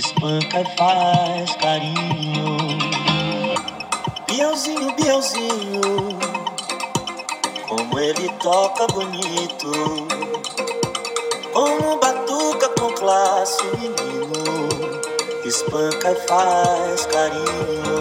espanca e faz carinho. Bielzinho, Bielzinho, como ele toca bonito, como batuca com classe o menino, espanca e faz carinho.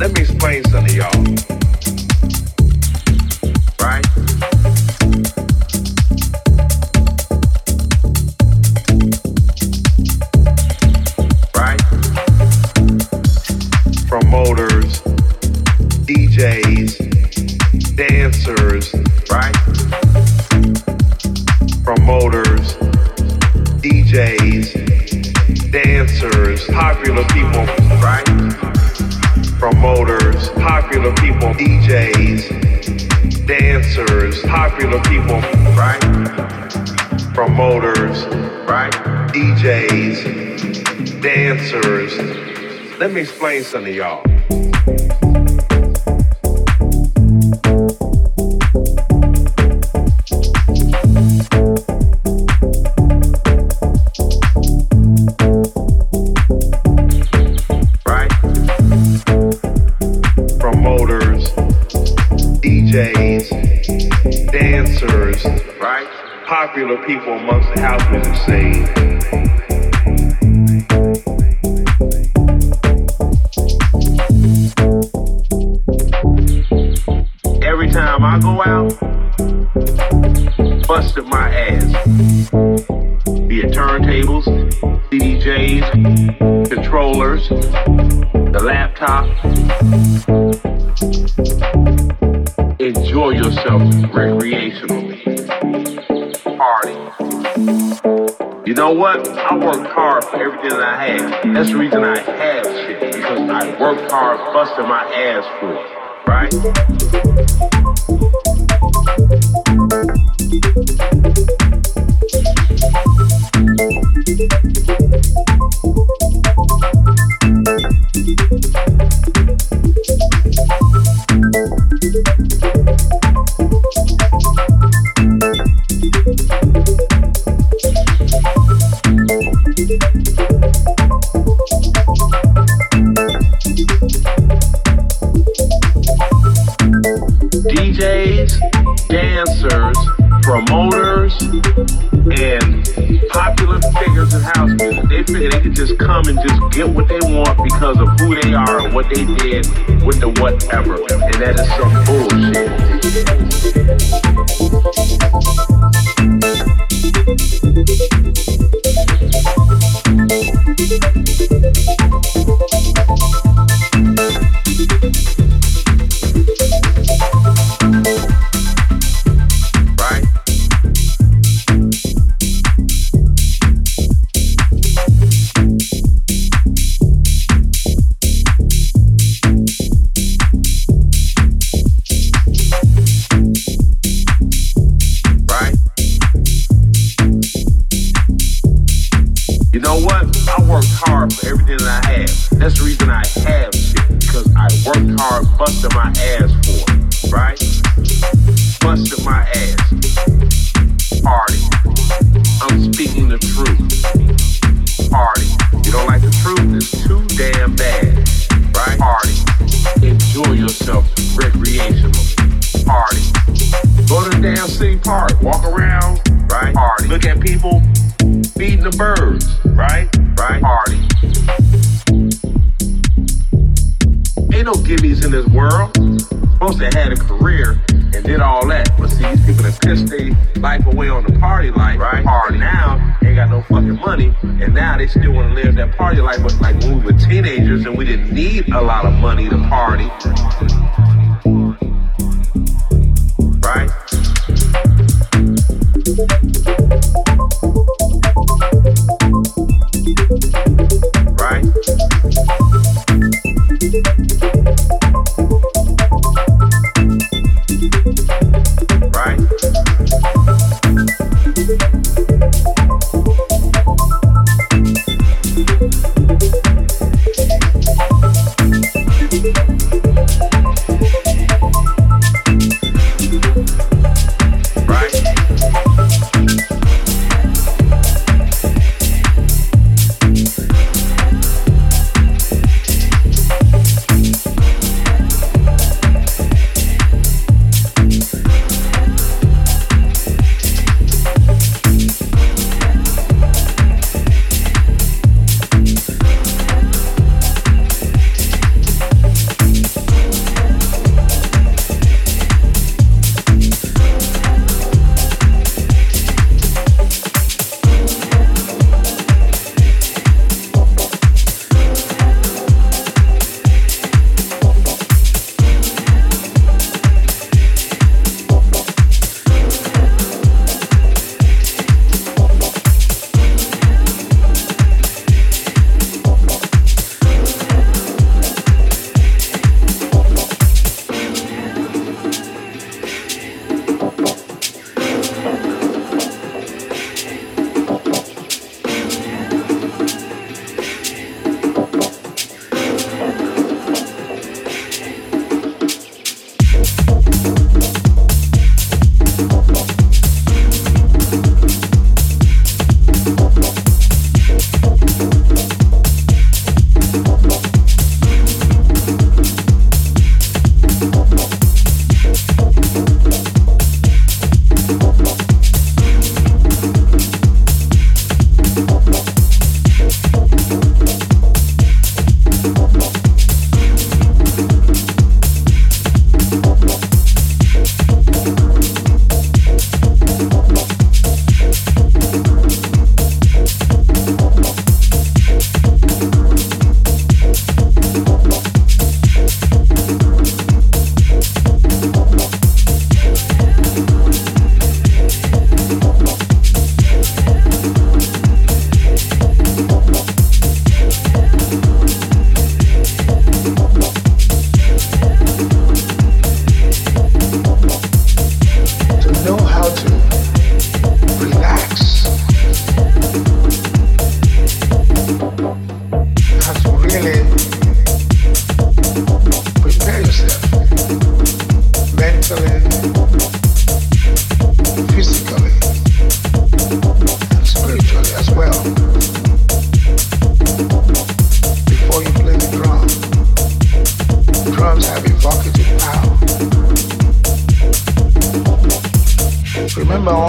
Let me explain something to y'all. Right? Right? Promoters, DJs, dancers, right? Promoters, DJs, dancers, popular people, right? Promoters, popular people, DJs, dancers, popular people, right? Promoters, right? DJs, dancers. Let me explain something to y'all. DJs, dancers, right? Popular people amongst the house music scene. Every time I go out, busted my ass. Be it turntables, DJs, controllers, the laptop. Enjoy yourself recreationally. Party. You know what? I worked hard for everything that I had. That's the reason I have shit. Because I worked hard, busted my ass for it.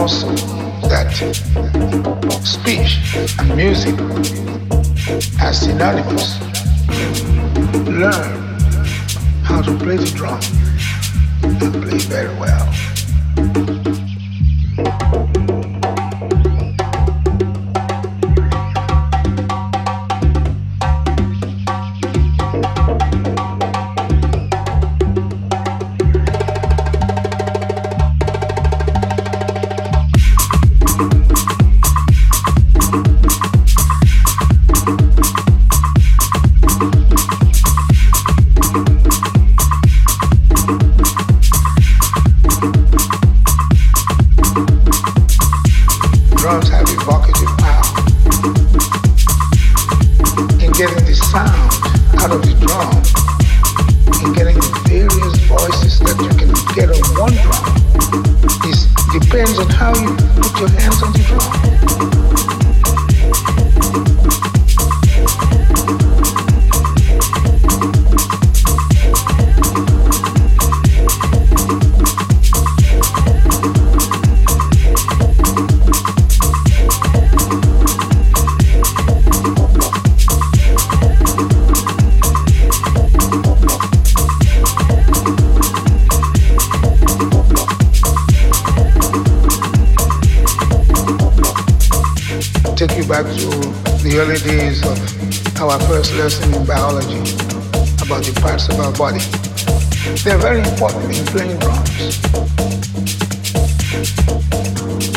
laws that speech and music are synonymous. Learn how to play the drum and play very well. They're very important in playing drums,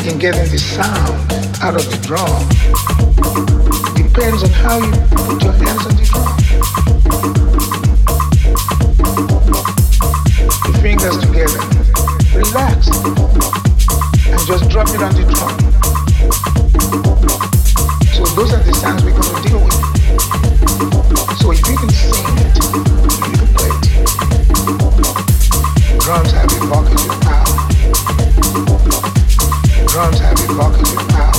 in getting the sound out of the drum. Depends on how you put your hands on the drum. The fingers together, relax, and just drop it on the drum. So those are the sounds we're going to deal with. So if you can sing it, you can play it. Drums have evocative power. Drums have evocative power.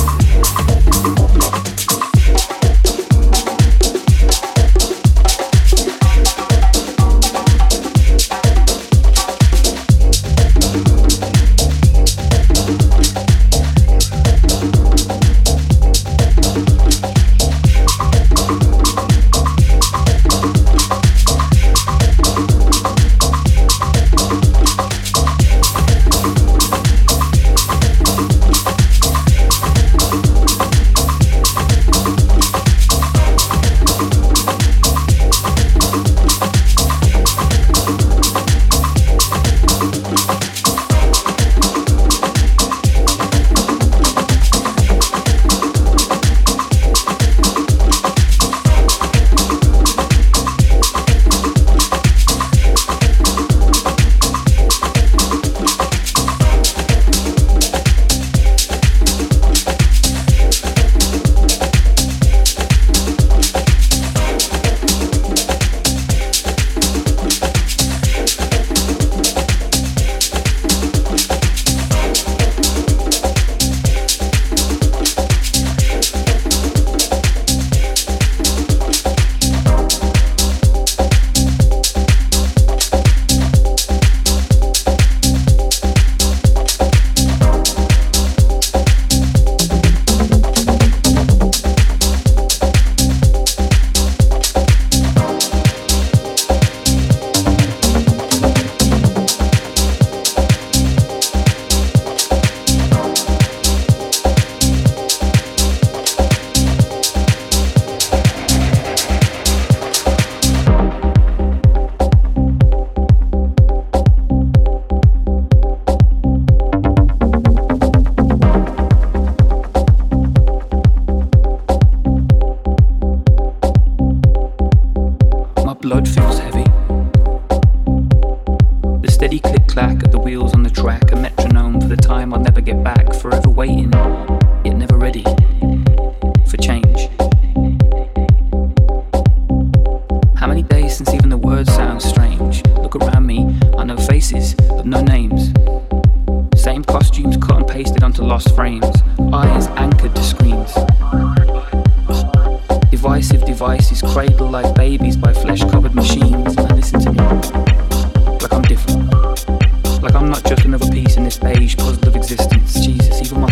Like I'm not just another piece in this beige puzzle of existence. Jesus, even my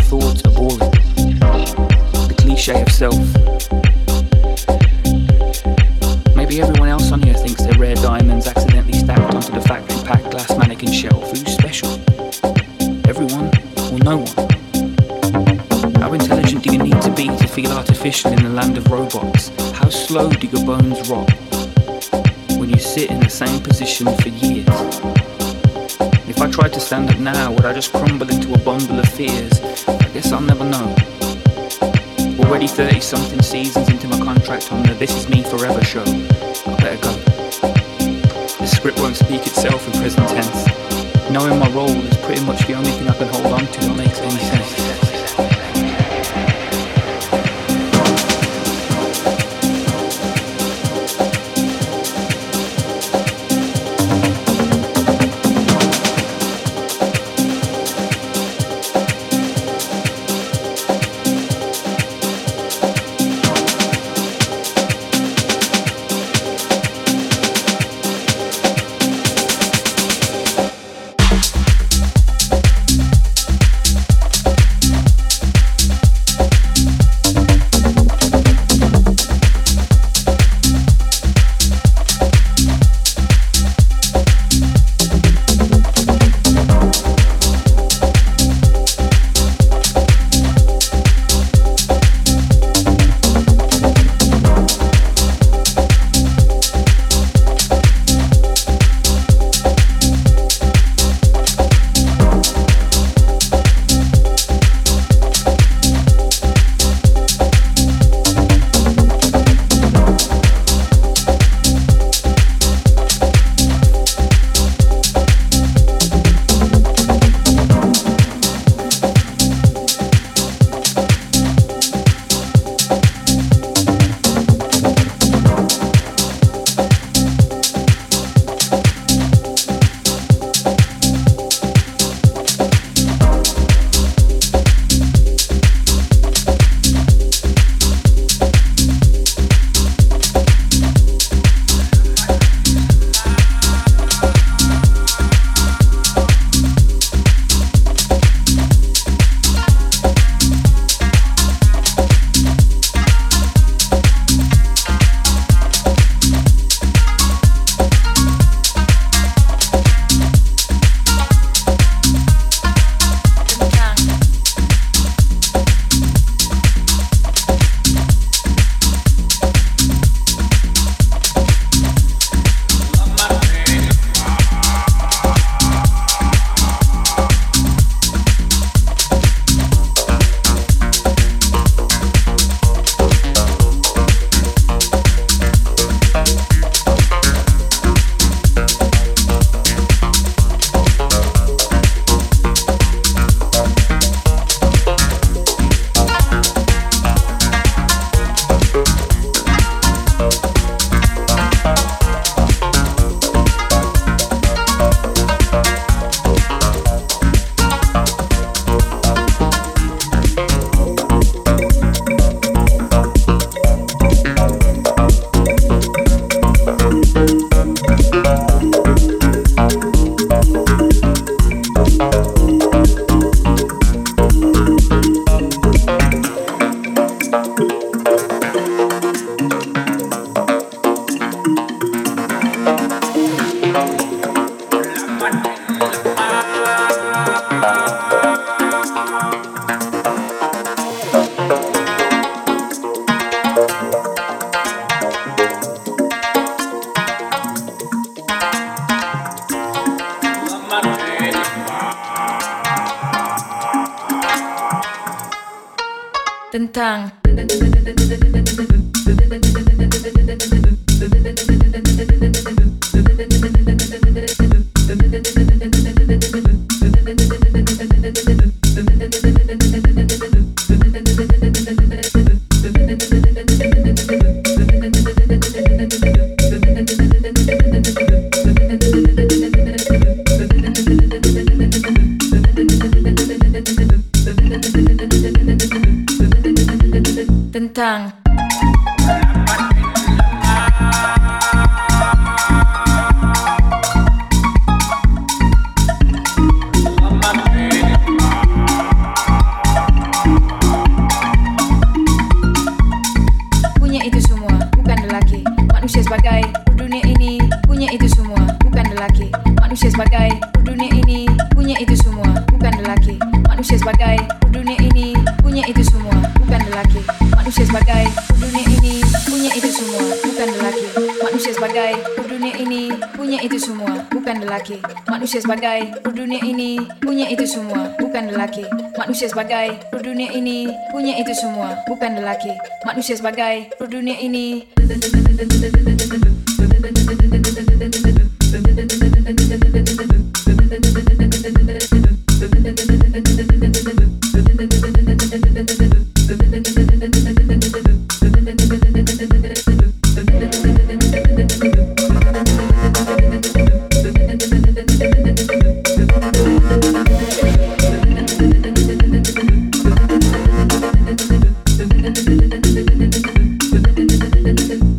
onto the factory packed glass mannequin shelf. Who's special? Everyone or no one? How intelligent do you need to be to feel artificial in the land of robots? How slow do your bones rot when you sit in the same position for years? If I tried to stand up now, would I just crumble into a bundle of fears? I guess I'll never know. Already 30-something seasons into my contract on the This Is Me Forever show. I better go. The script won't speak itself in present tense. Knowing my role is pretty much the only thing I can hold on to that makes any sense. Tentang lelaki. Manusia sebagai dunia ini punya itu semua, bukan lelaki. Manusia sebagai dunia ini punya itu semua, bukan lelaki. Manusia sebagai dunia ini punya itu semua, bukan lelaki. Manusia sebagai dunia ini punya itu semua, bukan lelaki. Manusia sebagai dunia ini punya itu semua, bukan lelaki. Manusia sebagai dunia ini punya itu semua, bukan lelaki. Manusia sebagai dunia ini.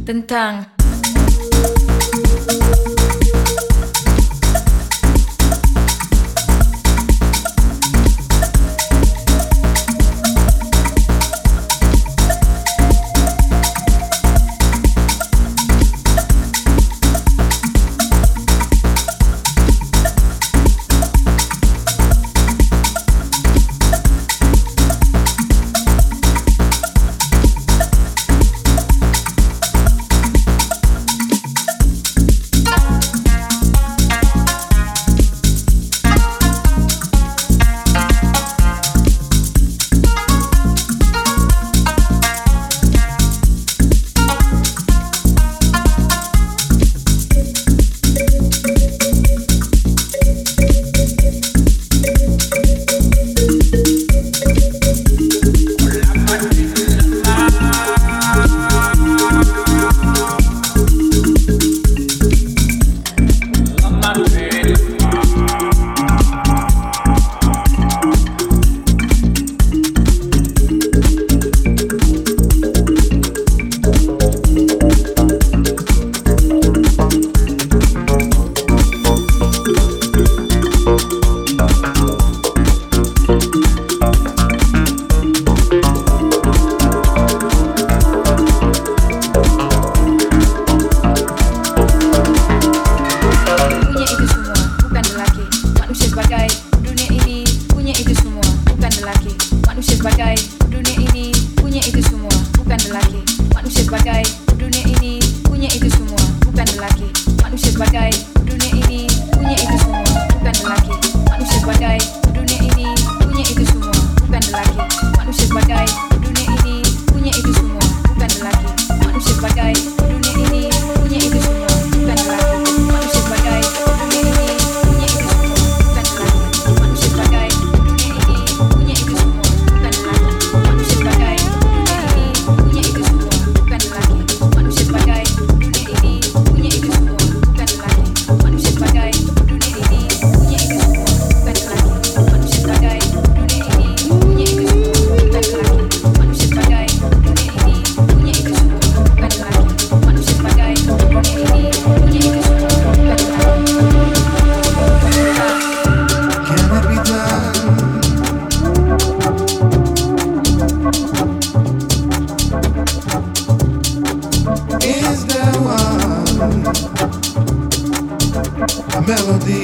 Tentang Melody.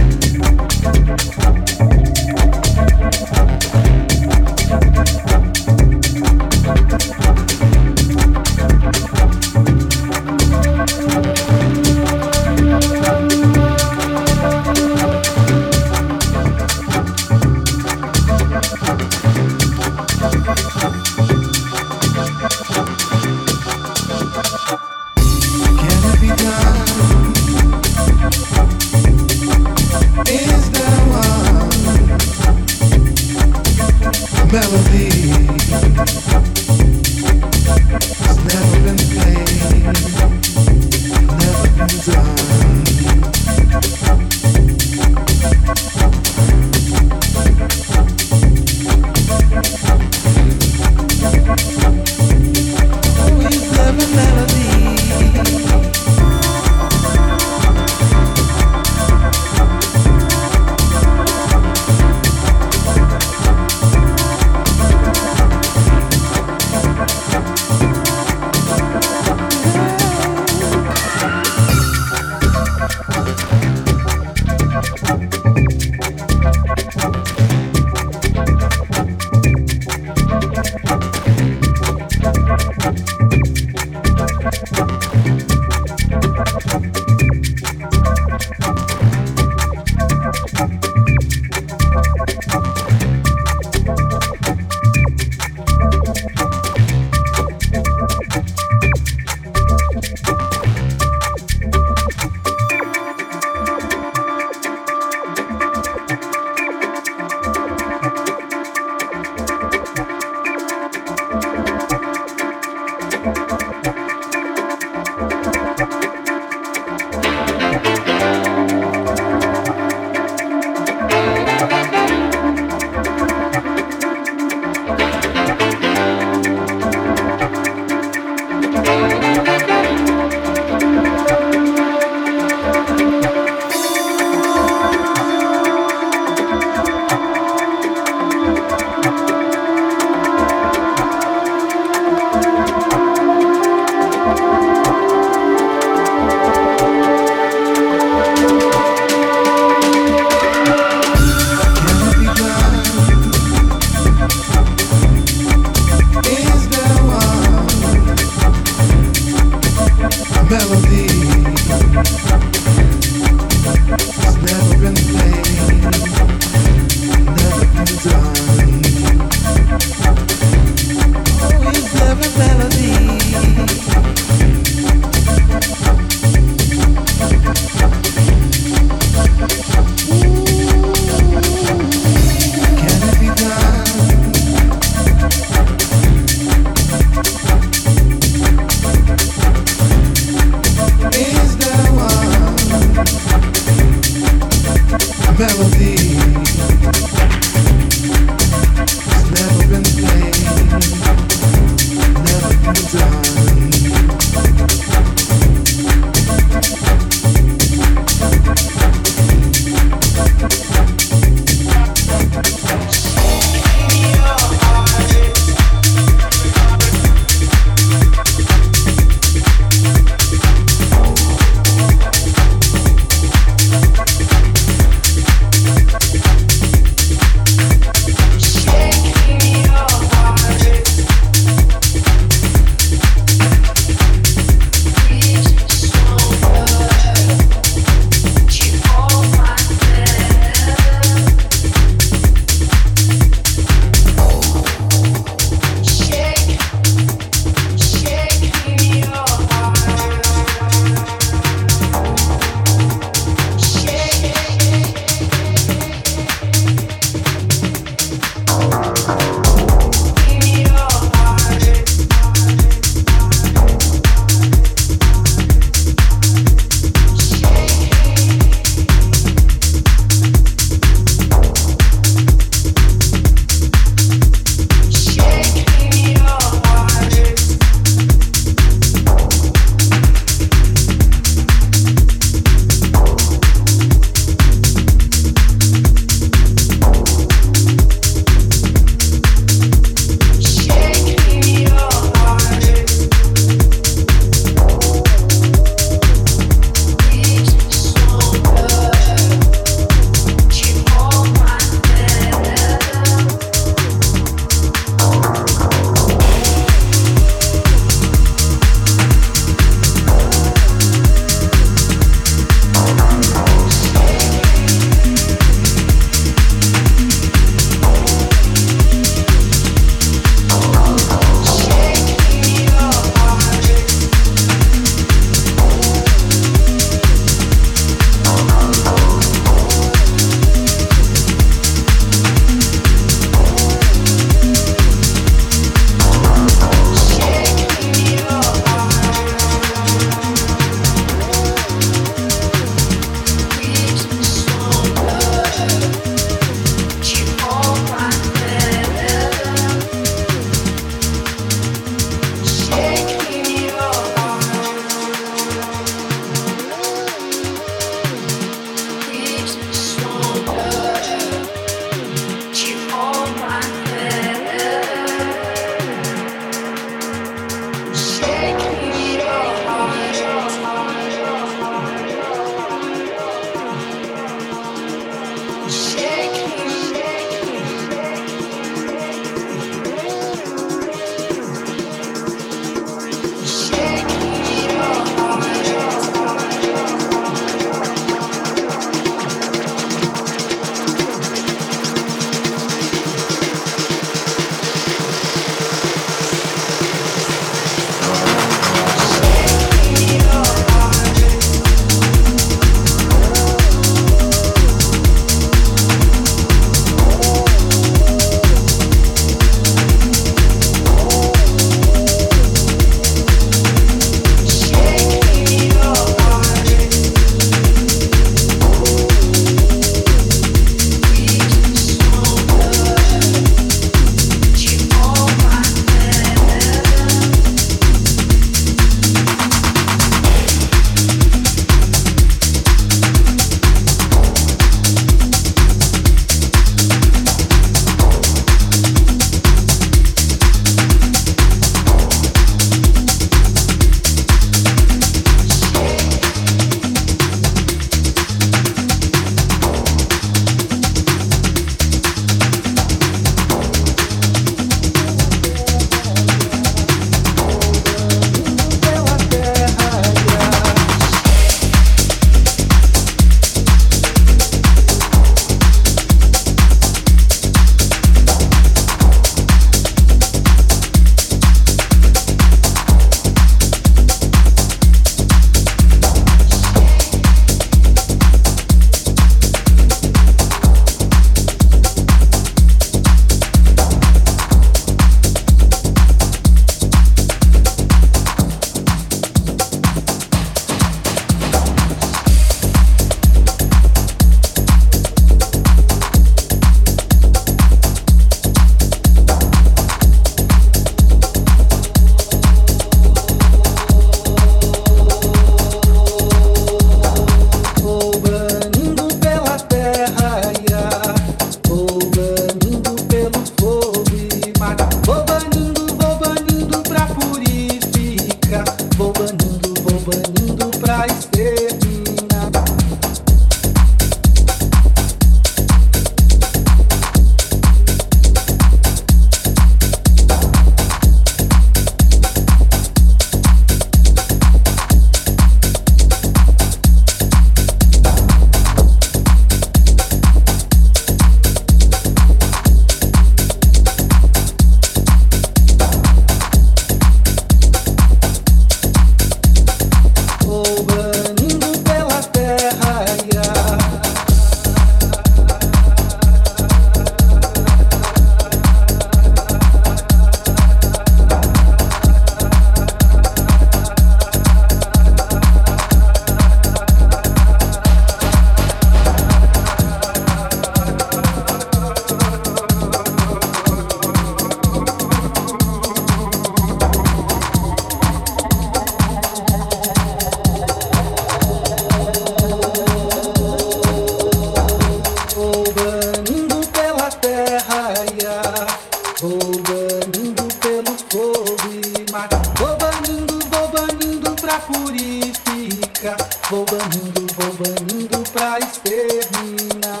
vou banindo pra exterminar.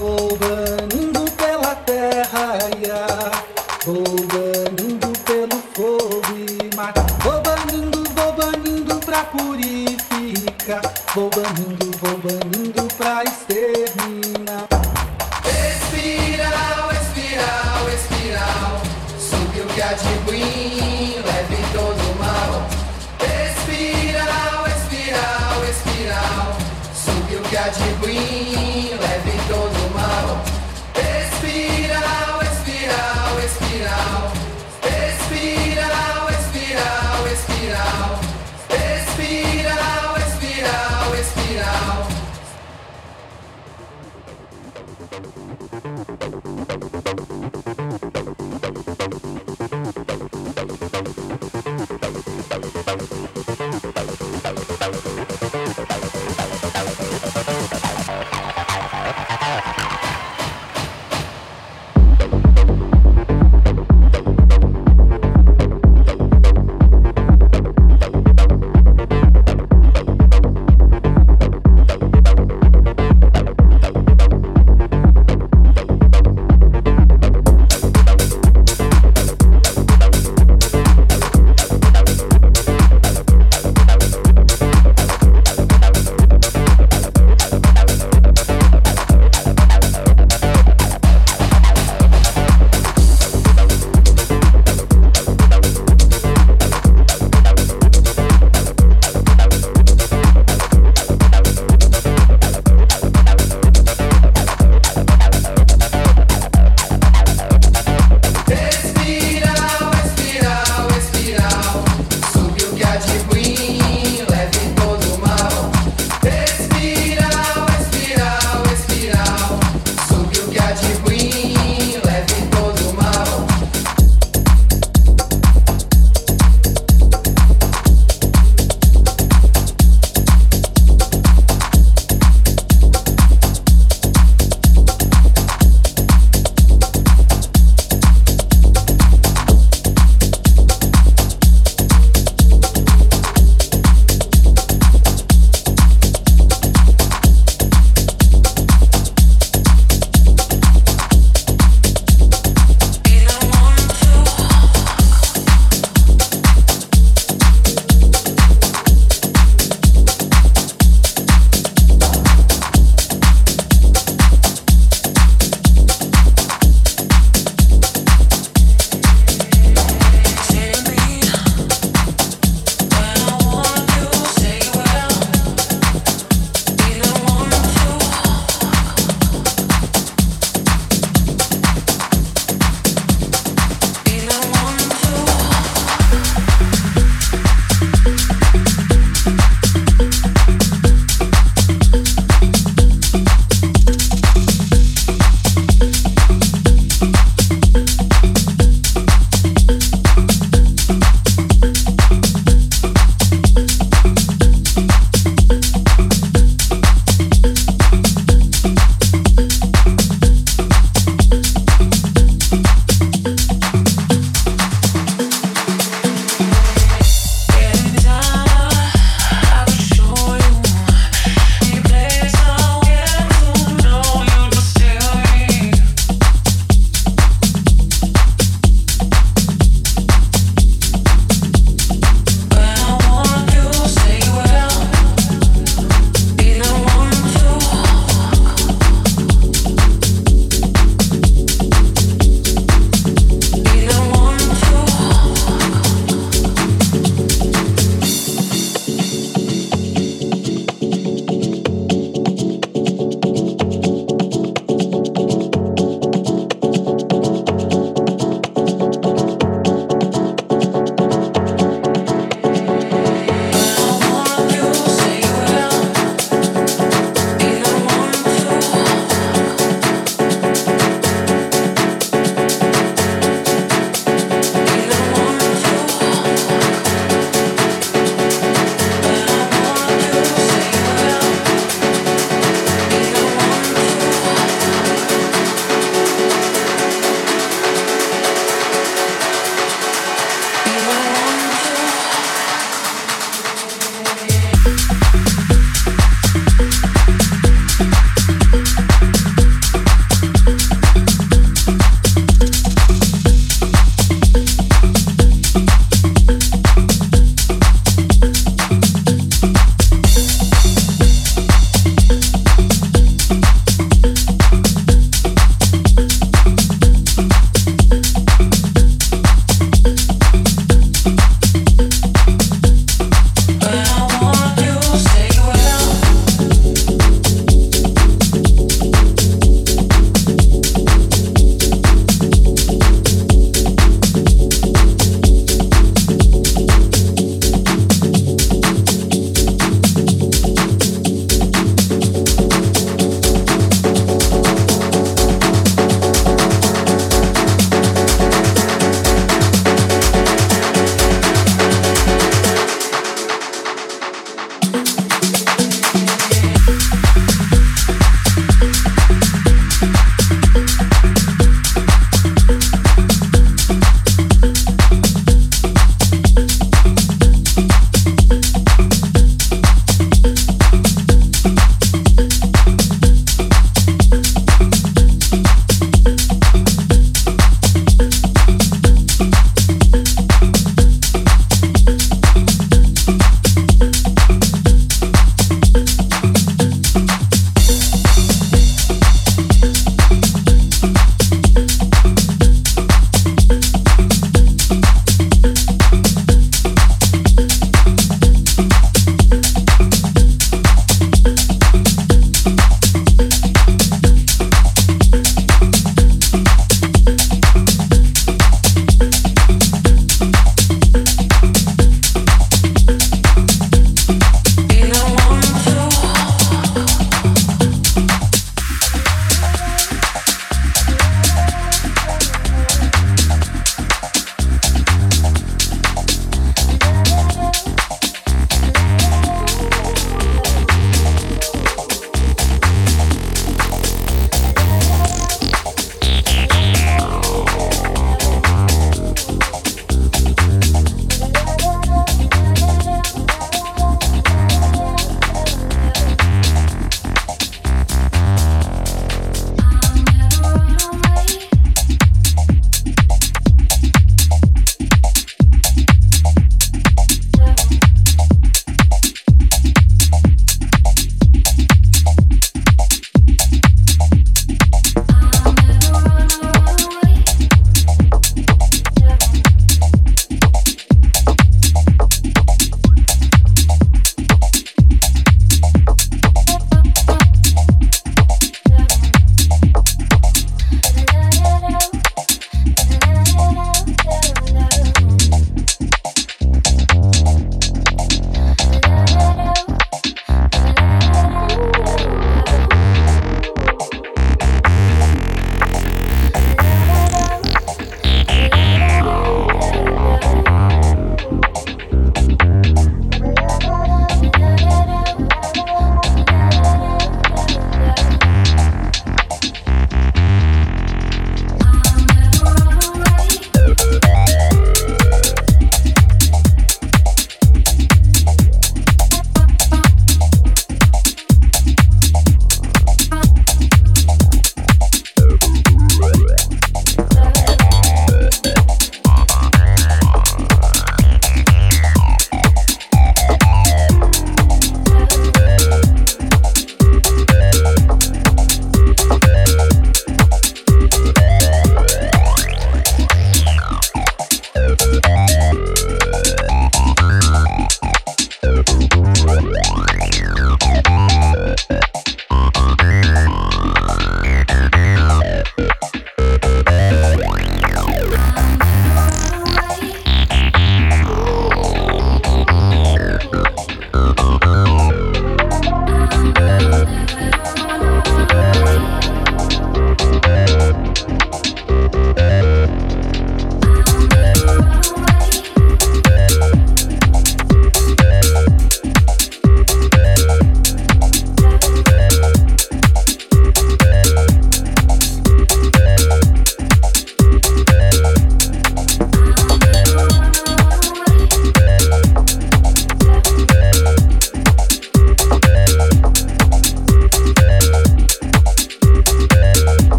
Vou banindo pela terra, ia. Vou banindo pelo fogo e mar. Vou banindo pra purificar. Vou banindo pra exterminar. Espiral, subi o que há de ruim, leve todo o mal. Espiral, subi o que há de ruim, leve todo o mal. Espiral.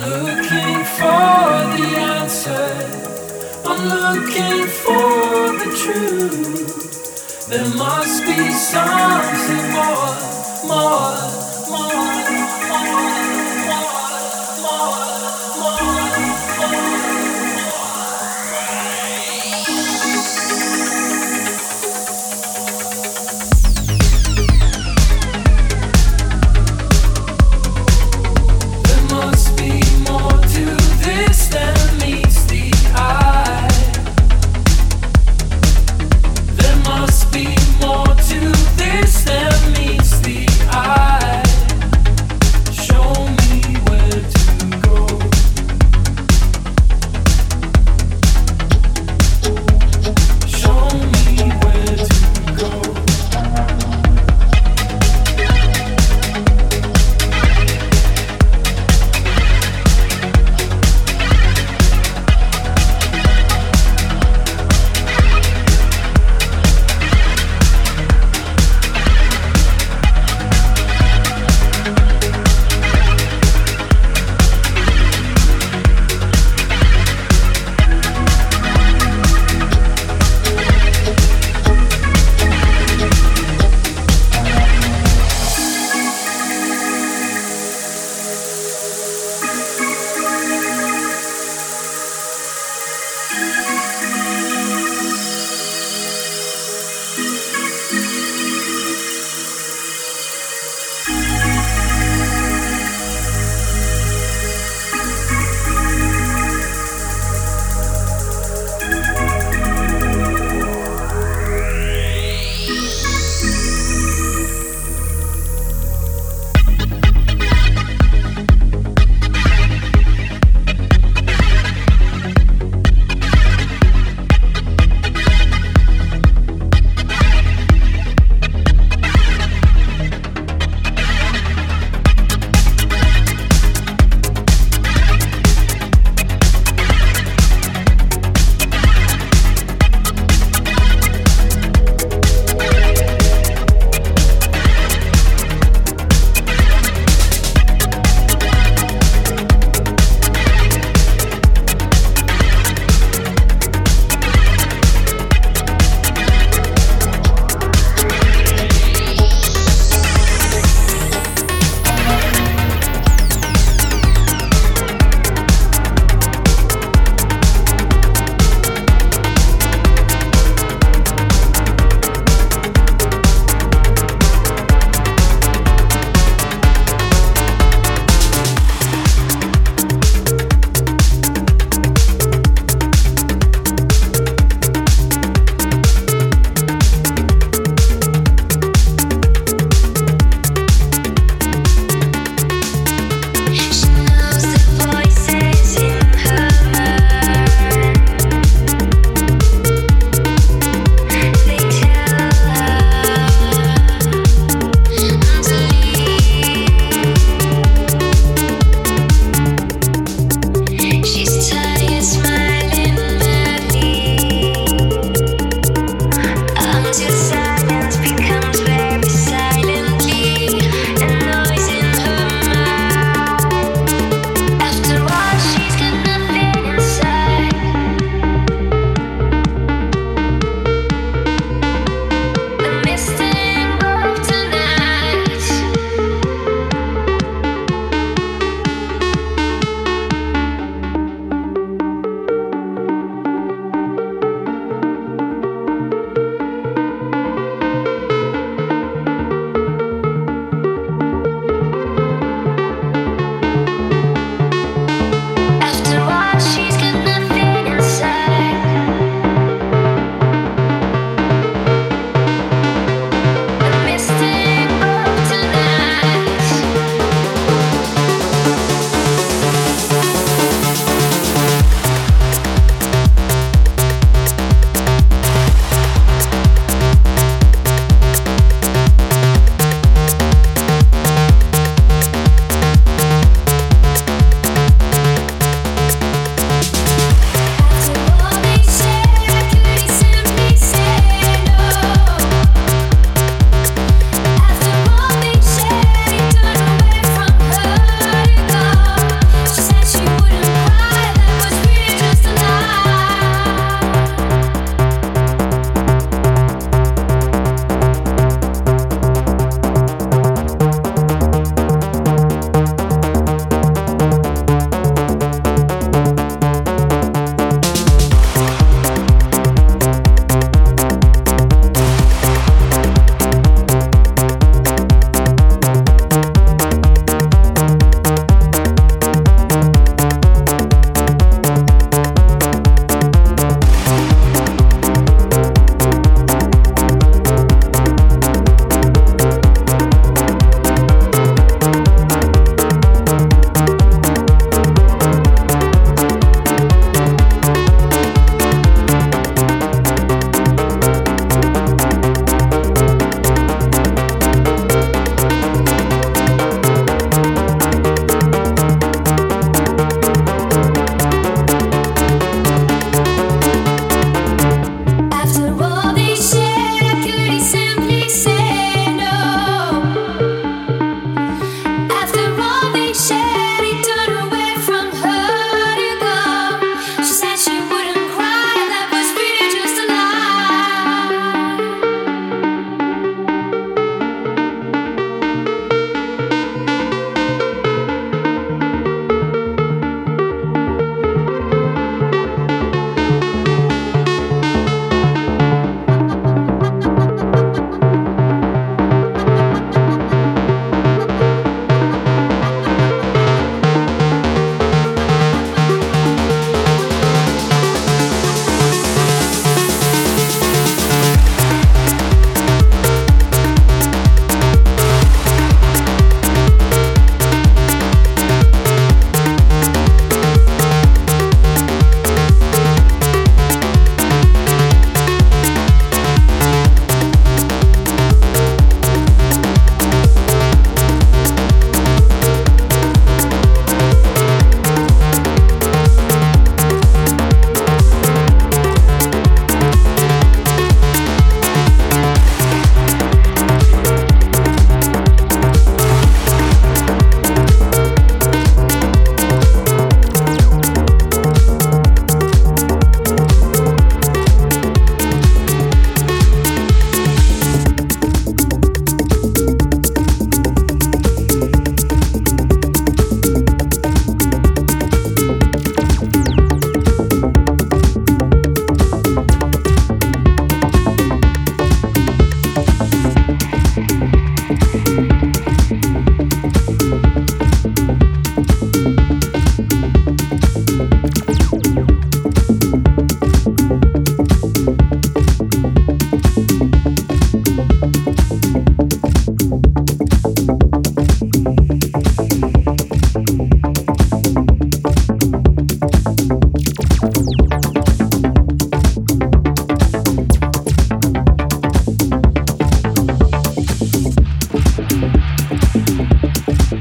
I'm looking for the answer. I'm looking for the truth. There must be something more to this than meets the eye.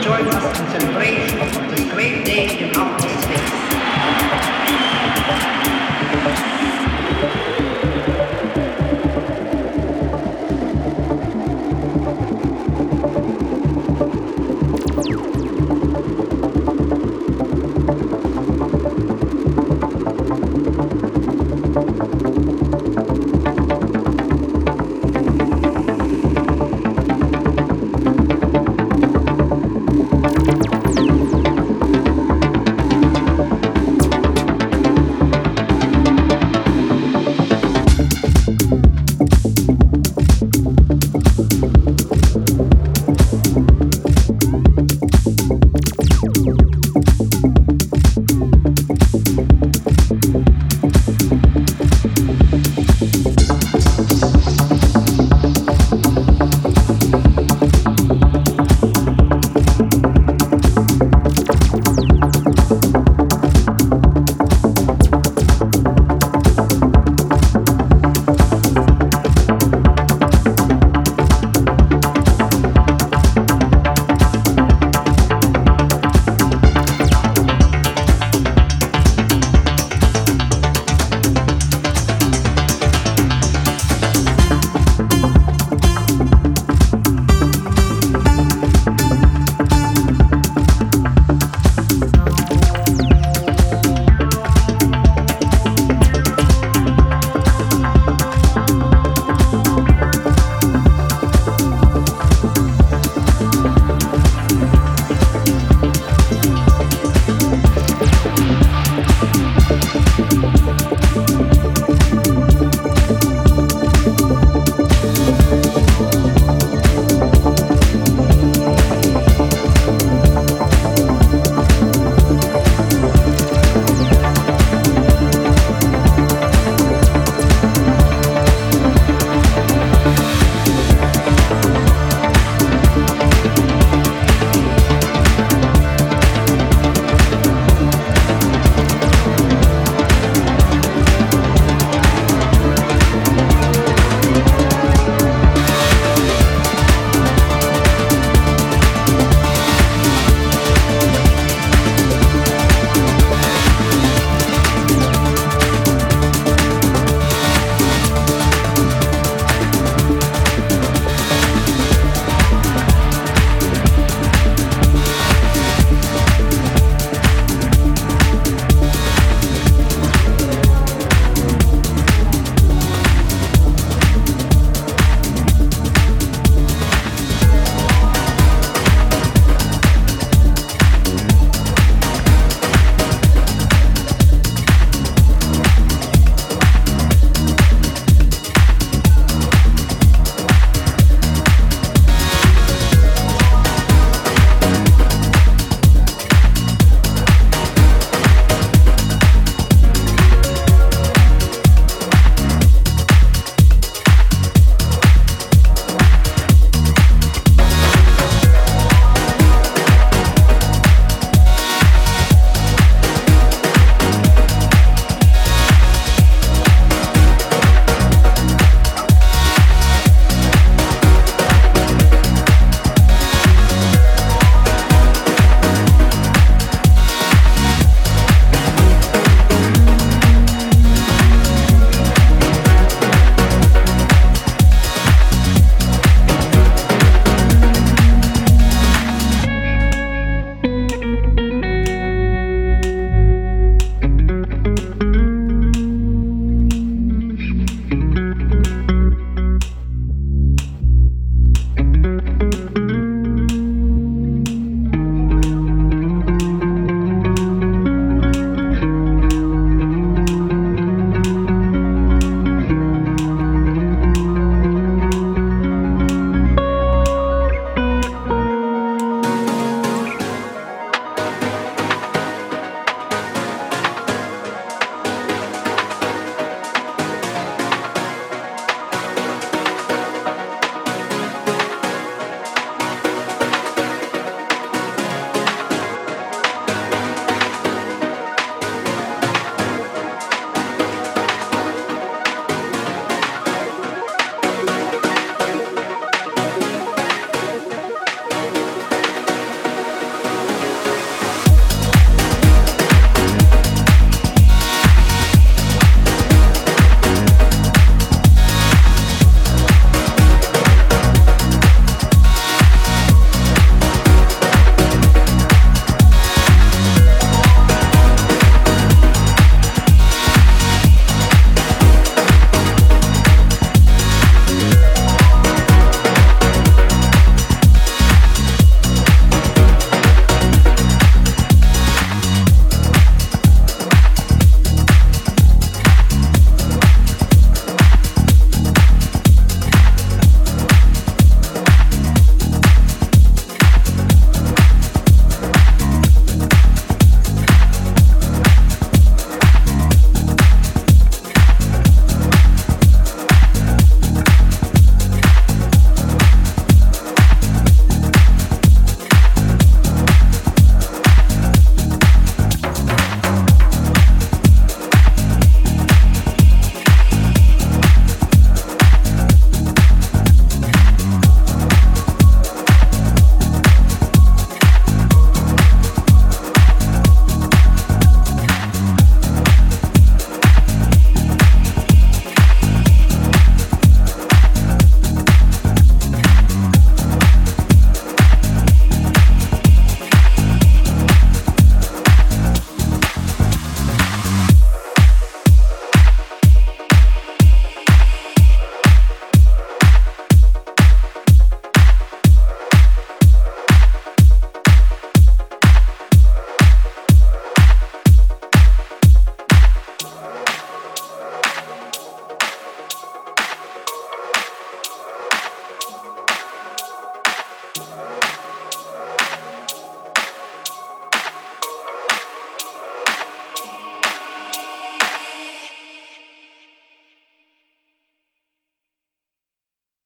Join us in celebration of this great day in our state.